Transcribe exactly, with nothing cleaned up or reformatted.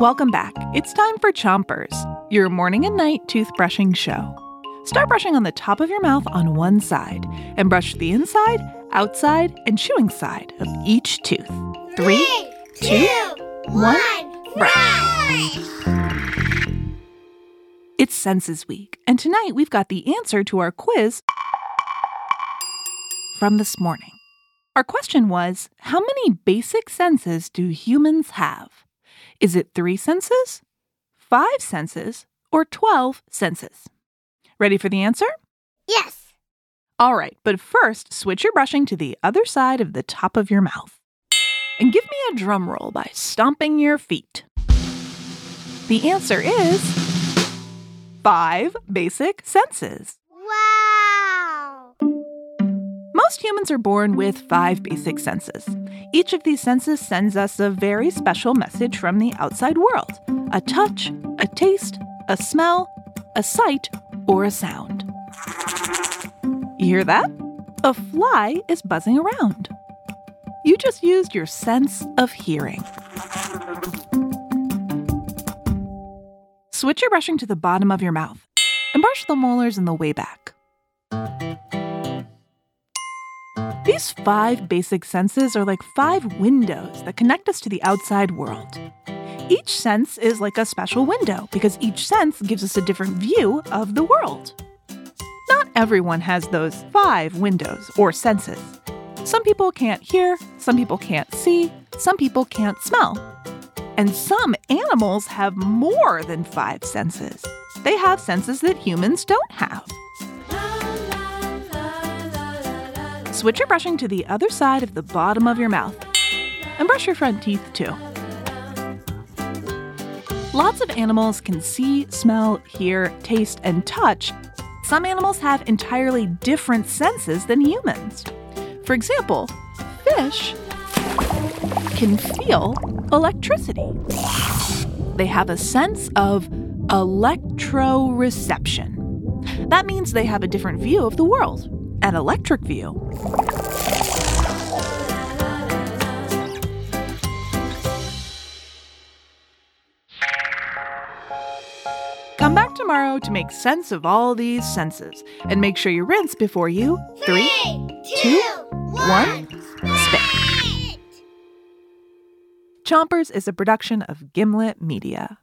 Welcome back. It's time for Chompers, your morning and night toothbrushing show. Start brushing on the top of your mouth on one side and brush the inside, outside, and chewing side of each tooth. Three, two, one, brush. It's Senses Week, and tonight we've got the answer to our quiz from this morning. Our question was, how many basic senses do humans have? Is it three senses, five senses, or twelve senses? Ready for the answer? Yes. All right, but first, switch your brushing to the other side of the top of your mouth. And give me a drum roll by stomping your feet. The answer is five basic senses. Wow! Most humans are born with five basic senses. Each of these senses sends us a very special message from the outside world. A touch, a taste, a smell, a sight, or a sound. You hear that? A fly is buzzing around. You just used your sense of hearing. Switch your brushing to the bottom of your mouth and brush the molars in the way back. These five basic senses are like five windows that connect us to the outside world. Each sense is like a special window because each sense gives us a different view of the world. Not everyone has those five windows or senses. Some people can't hear, some people can't see, some people can't smell. And some animals have more than five senses. They have senses that humans don't have. Switch your brushing to the other side of the bottom of your mouth. And brush your front teeth, too. Lots of animals can see, smell, hear, taste, and touch. Some animals have entirely different senses than humans. For example, fish can feel electricity. They have a sense of electroreception. That means they have a different view of the world, an electric view. Come back tomorrow to make sense of all these senses and make sure you rinse before you three, two, one, spit. Chompers is a production of Gimlet Media.